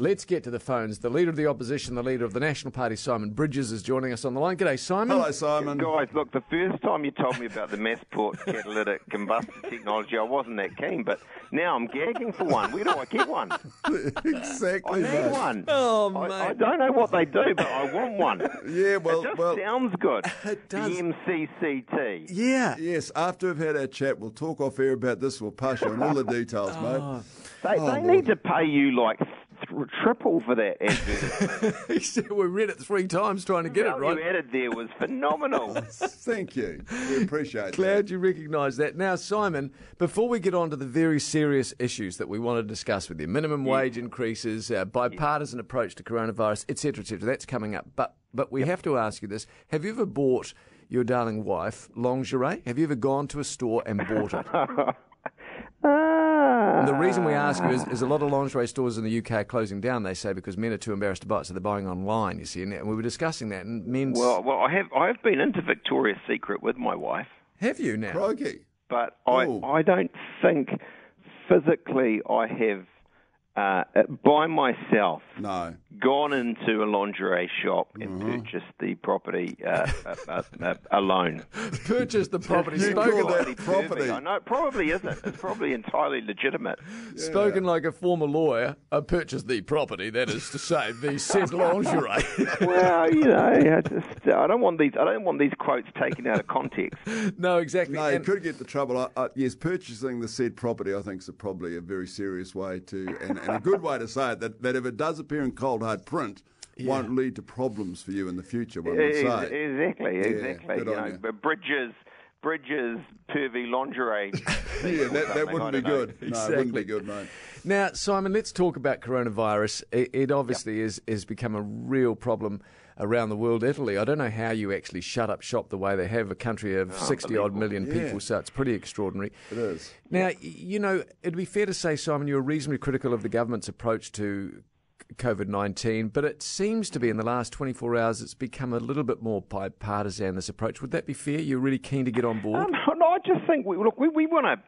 Let's get to the phones. The Leader of the Opposition, the Leader of the National Party, Simon Bridges, is joining us on the line. G'day, Simon. Hello, Simon. Guys, look, the first time you told me about the Massport Catalytic Combustion Technology, I wasn't that keen, but now I'm gagging for one. Where do I get one? Exactly. I need one. Oh, mate. I don't know what they do, but I want one. Yeah, well... It sounds good. It does. The MCCT. Yeah. Yes, after we've had our chat, we'll talk off air about this. We'll pass you on all the details, mate. They need to pay you, like... triple for that advert. We read it 3 times trying to get it right. The value added there was phenomenal. Thank you. We appreciate it. Glad you recognise that. Now, Simon, before we get on to the very serious issues that we want to discuss with you, minimum wage increases, bipartisan approach to coronavirus, et cetera, that's coming up. But we have to ask you this. Have you ever bought your darling wife lingerie? Have you ever gone to a store and bought it? And the reason we ask you is a lot of lingerie stores in the UK are closing down, they say, because men are too embarrassed to buy it, so they're buying online, you see. And we were discussing that. And men's... Well, I've been into Victoria's Secret with my wife. Have you now? Crikey. But I don't think physically I have, by myself, gone into a lingerie shop and purchased the property alone. Purchased the property. Spoken like property. I know it probably isn't. It's probably entirely legitimate. Yeah. Spoken like a former lawyer, I purchased the property. That is to say, the said lingerie. Well, you know, I don't want these. I don't want these quotes taken out of context. No, exactly. No, you could get the trouble. Yes, purchasing the said property, I think, is probably a very serious way to. And a good way to say it, that if it does appear in cold hard print, won't lead to problems for you in the future, one would say. Exactly. Bridges, pervy lingerie. Yeah, that wouldn't be good. No, exactly. It wouldn't be good, mate. Now, Simon, let's talk about coronavirus. It obviously has become a real problem around the world. Italy, I don't know how you actually shut up shop the way they have, a country of 60-odd million people, so it's pretty extraordinary. It is. Now, you know, it'd be fair to say, Simon, you're reasonably critical of the government's approach to COVID-19, but it seems to be in the last 24 hours it's become a little bit more bipartisan, this approach. Would that be fair? You're really keen to get on board? No, I just think, we want to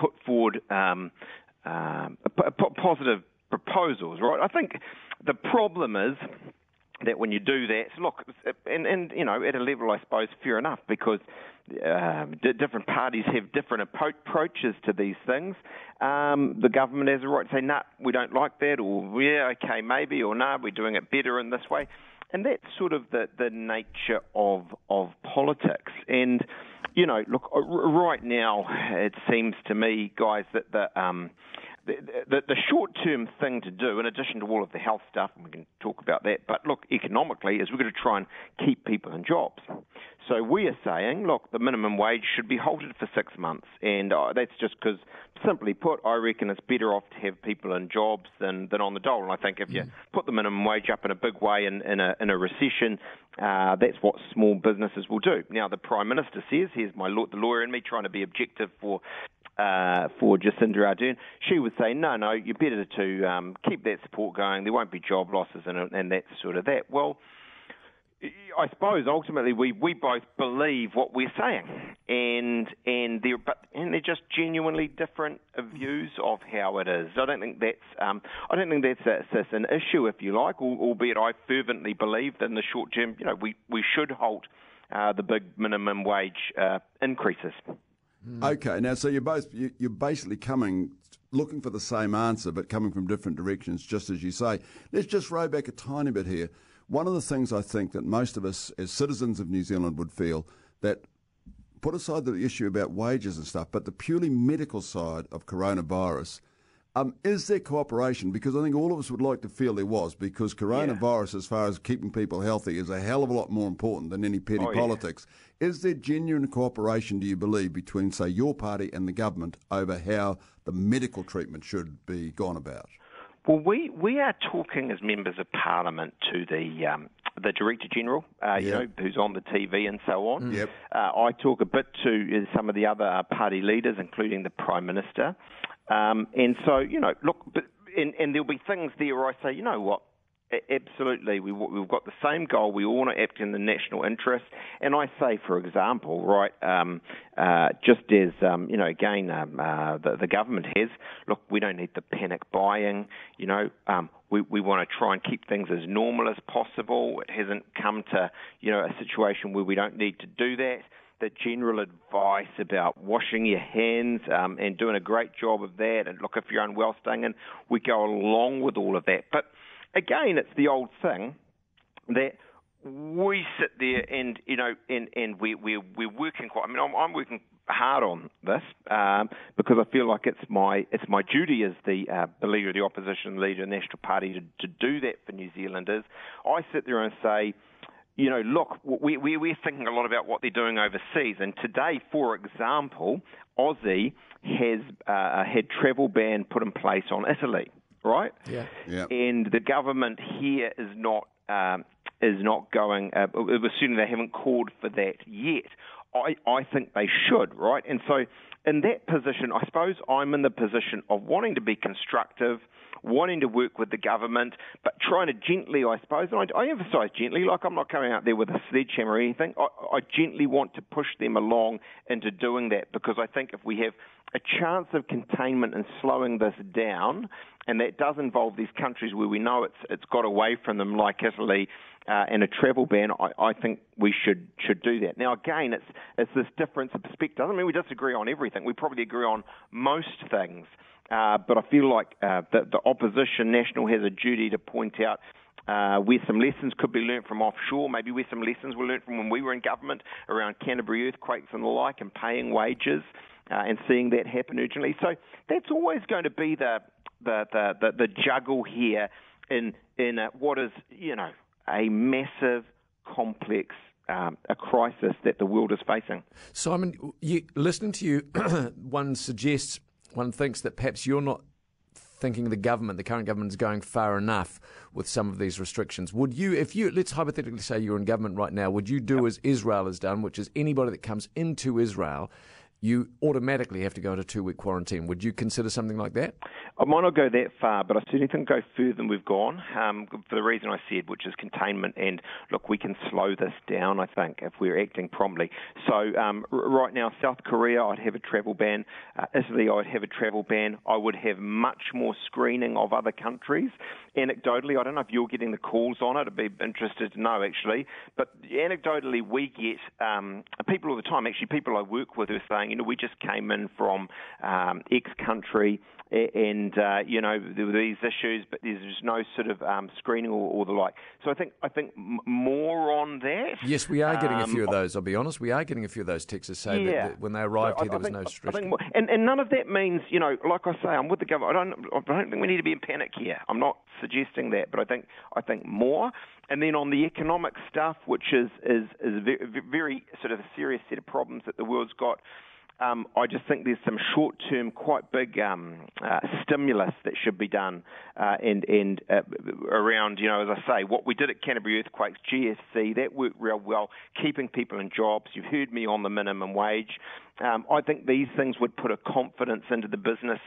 put forward positive proposals, right? I think the problem is... that when you do that, look, and you know, at a level, I suppose, fair enough, because different parties have different approaches to these things. The government has a right to say, nah, we don't like that, or yeah, okay, maybe, or nah, we're doing it better in this way. And that's sort of the nature of politics. And, you know, look, right now, it seems to me, guys, that the short-term thing to do, in addition to all of the health stuff, and we can talk about that, but look, economically, is we're going to try and keep people in jobs. So we are saying, look, the minimum wage should be halted for 6 months, and that's just because, simply put, I reckon it's better off to have people in jobs than on the dole. And I think if you put the minimum wage up in a big way in a recession, that's what small businesses will do. Now, the Prime Minister says, here's the lawyer in me trying to be objective for Jacinda Ardern, she would say, no, you're better to keep that support going. There won't be job losses and that sort of that. Well, I suppose ultimately we both believe what we're saying, and they're just genuinely different views of how it is. I don't think that's an issue, if you like. Albeit I fervently believe that in the short term, you know, we should halt the big minimum wage increases. Okay, now so you're basically looking for the same answer, but coming from different directions, just as you say. Let's just row back a tiny bit here. One of the things I think that most of us as citizens of New Zealand would feel, that put aside the issue about wages and stuff, but the purely medical side of coronavirus, is there cooperation? Because I think all of us would like to feel there was, because coronavirus, as far as keeping people healthy, is a hell of a lot more important than any petty politics. Yeah. Is there genuine cooperation, do you believe, between, say, your party and the government over how the medical treatment should be gone about? Well, we are talking as members of parliament to the Director General, you know, who's on the TV and so on. Yep. I talk a bit to some of the other party leaders, including the Prime Minister. And so, you know, look, and there'll be things there where I say, you know what, absolutely, we've got the same goal, we all want to act in the national interest. And I say, for example, right, just as, you know, again, the government has, look, we don't need the panic buying, you know, We want to try and keep things as normal as possible. It hasn't come to, you know, a situation where we don't need to do that. The general advice about washing your hands and doing a great job of that, and look, if you're unwell, staying in, we go along with all of that. But again, it's the old thing that we sit there and, you know, and we're working quite. I mean, I'm working hard on this because I feel like it's my duty as the leader of the opposition leader of the National Party to do that for New Zealanders. I sit there and say, you know, look, we're thinking a lot about what they're doing overseas. And today, for example, Aussie has had travel ban put in place on Italy, right? Yeah. And the government here is not going. Assuming they haven't called for that yet. I think they should, right? And so, in that position, I suppose I'm in the position of wanting to be constructive, wanting to work with the government, but trying to gently, I suppose, and I emphasise gently, like I'm not coming out there with a sledgehammer or anything. I gently want to push them along into doing that, because I think if we have a chance of containment and slowing this down, and that does involve these countries where we know it's got away from them, like Italy, and a travel ban, I think we should do that. Now, again, it's this difference of perspective. I mean, we disagree on everything. We probably agree on most things. But I feel like the opposition national has a duty to point out where some lessons could be learnt from offshore, maybe where some lessons were learnt from when we were in government around Canterbury earthquakes and the like, and paying wages and seeing that happen urgently. So that's always going to be the juggle here in what is, you know, a massive, complex a crisis that the world is facing. Simon, listening to you, one thinks that perhaps you're not thinking the current government is going far enough with some of these restrictions. Would you, let's hypothetically say you're in government right now, would you do as Israel has done, which is anybody that comes into Israel, you automatically have to go into 2-week quarantine? Would you consider something like that? I might not go that far, but I certainly think go further than we've gone for the reason I said, which is containment. And look, we can slow this down, I think, if we're acting promptly. So right now, South Korea, I'd have a travel ban. Italy, I'd have a travel ban. I would have much more screening of other countries. Anecdotally, I don't know if you're getting the calls on it. I'd be interested to know, actually. But anecdotally, we get people all the time, actually, people I work with are saying, you know, we just came in from X country and, you know, there were these issues, but there's just no sort of screening or the like. So I think more on that. Yes, we are getting a few of those, I'll be honest. We are getting a few of those texts that say that when they arrived here, there was no stress. And none of that means, you know, like I say, I'm with the government. I don't think we need to be in panic here. I'm not suggesting that, but I think more. And then on the economic stuff, which is very, very sort of a serious set of problems that the world's got, I just think there's some short-term, quite big stimulus that should be done and around, you know, as I say, what we did at Canterbury Earthquakes, GFC, that worked real well, keeping people in jobs. You've heard me on the minimum wage. I think these things would put a confidence into the business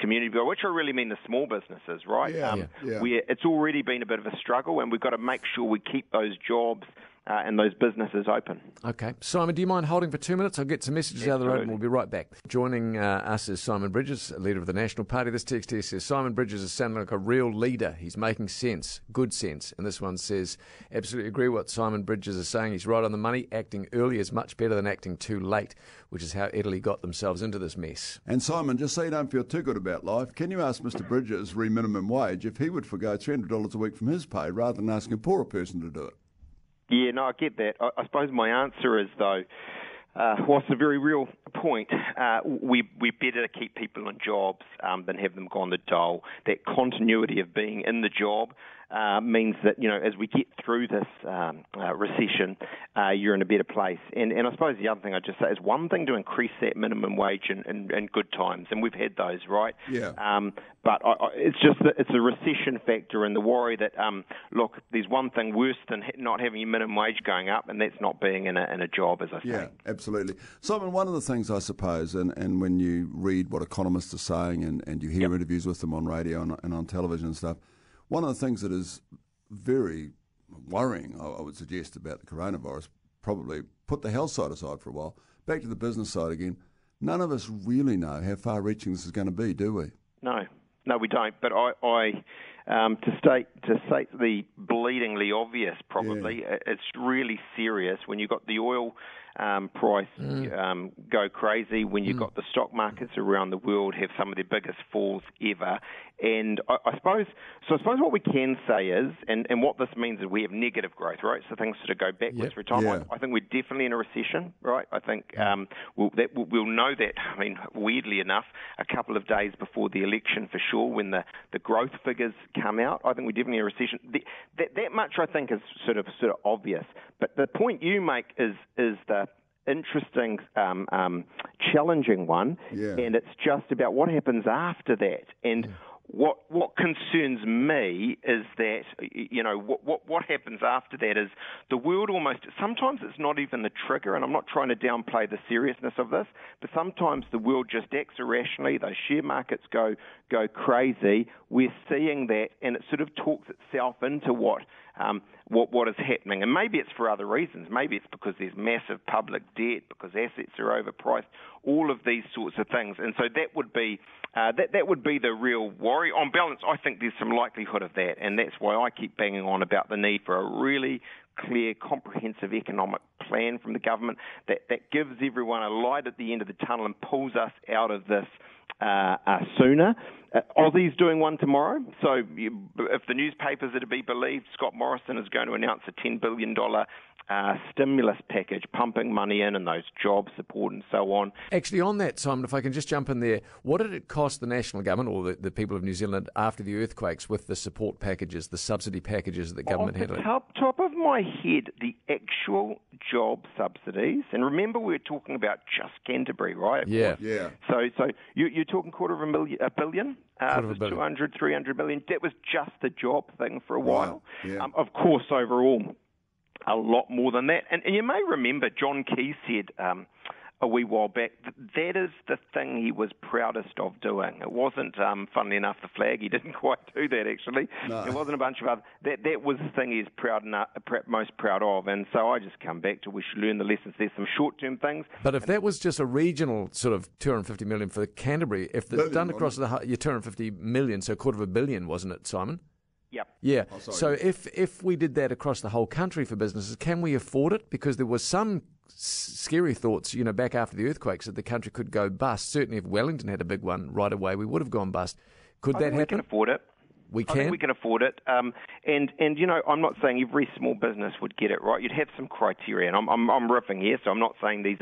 community, which I really mean the small businesses, right? Yeah. Where it's already been a bit of a struggle, and we've got to make sure we keep those jobs and those businesses open. Okay. Simon, do you mind holding for 2 minutes? I'll get some messages out of the road and we'll be right back. Joining us is Simon Bridges, leader of the National Party. This text here says, Simon Bridges is sounding like a real leader. He's making sense, good sense. And this one says, absolutely agree what Simon Bridges is saying. He's right on the money. Acting early is much better than acting too late, which is how Italy got themselves into this mess. And Simon, just so you don't feel too good about life, can you ask Mr Bridges, re-minimum wage, if he would forgo $300 a week from his pay rather than asking a poorer person to do it? Yeah, no, I get that. I suppose my answer is, though, whilst a very real point, we're better to keep people in jobs than have them gone the dole. That continuity of being in the job means that, you know, as we get through this recession, you're in a better place. And I suppose the other thing I'd just say is one thing to increase that minimum wage in good times, and we've had those, right? Yeah. But it's just that it's a recession factor and the worry that, look, there's one thing worse than not having your minimum wage going up, and that's not being in a job, as I say. Yeah, absolutely. Simon, one of the things I suppose, and when you read what economists are saying and you hear interviews with them on radio and on television and stuff, one of the things that is very worrying, I would suggest, about the coronavirus, probably put the health side aside for a while, back to the business side again, none of us really know how far-reaching this is going to be, do we? No, we don't. But I To state the bleedingly obvious, probably, it's really serious when you've got the oil price go crazy, when you've got the stock markets around the world have some of their biggest falls ever. And I suppose what we can say is, and what this means is we have negative growth, right? So things sort of go backwards for a time. Yeah. I think we're definitely in a recession, right? I think we'll know that, I mean, weirdly enough, a couple of days before the election for sure, when the growth figures come out. I think we're definitely in a recession. That much I think is sort of obvious. But the point you make is the interesting, challenging one, and it's just about what happens after that. And what concerns me is that, you know, what happens after that is the world almost, sometimes it's not even the trigger, and I'm not trying to downplay the seriousness of this, but sometimes the world just acts irrationally, those share markets go crazy, we're seeing that, and it sort of talks itself into what is happening. And maybe it's for other reasons. Maybe it's because there's massive public debt, because assets are overpriced, all of these sorts of things. And so that would be that would be the real worry. On balance, I think there's some likelihood of that, and that's why I keep banging on about the need for a really clear, comprehensive economic plan from the government that gives everyone a light at the end of the tunnel and pulls us out of this sooner. Aussie's doing one tomorrow, so if the newspapers are to be believed, Scott Morrison is going to announce a $10 billion stimulus package, pumping money in those job support and so on. Actually, on that, Simon, if I can just jump in there, what did it cost the national government or the people of New Zealand after the earthquakes with the support packages, the subsidy packages that the government had? Top of my head, the actual job subsidies, and remember we were talking about just Canterbury, right? Yeah. Yeah. So you're talking $250 million? It was 200, 300 million. That was just the job thing for a while. Yeah. Of course, overall, a lot more than that. And you may remember John Key said a wee while back, that is the thing he was proudest of doing. It wasn't, funnily enough, the flag. He didn't quite do that, actually. No. It wasn't a bunch of other... That was the thing he's most proud of. And so I just come back to we should learn the lessons. There's some short-term things. But if that was just a regional sort of $250 million for Canterbury, if it's done across your $250 million, so $250 million, wasn't it, Simon? Yep. Yeah. Oh, so if we did that across the whole country for businesses, can we afford it? Because there was some scary thoughts, you know, back after the earthquakes that the country could go bust. Certainly if Wellington had a big one right away, we would have gone bust. Could that happen? We can afford it. We can afford it. And you know, I'm not saying every small business would get it right. You'd have some criteria. And I'm riffing here, so I'm not saying these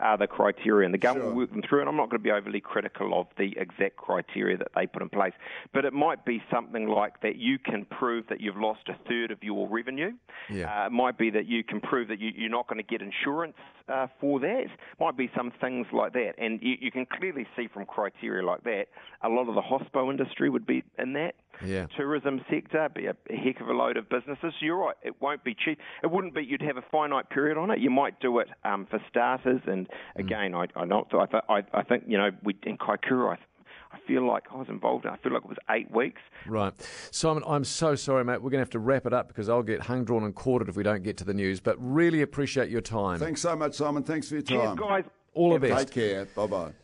are the criteria. And the government will work them through, and I'm not going to be overly critical of the exact criteria that they put in place. But it might be something like that you can prove that you've lost a third of your revenue. Yeah. It might be that you can prove that you're not going to get insurance for that. Might be some things like that. And you can clearly see from criteria like that, a lot of the hospo industry would be in that. Yeah. Tourism sector, be a heck of a load of businesses. So you're right, it won't be cheap. It wouldn't be, you'd have a finite period on it. You might do it for starters. And again, I think, you know, in Kaikoura, I feel like I was involved. I feel like it was 8 weeks. Right. Simon, I'm so sorry, mate. We're going to have to wrap it up because I'll get hung, drawn and quartered if we don't get to the news. But really appreciate your time. Thanks so much, Simon. Thanks for your time. Cheers, guys. All the best. Take care. Bye-bye.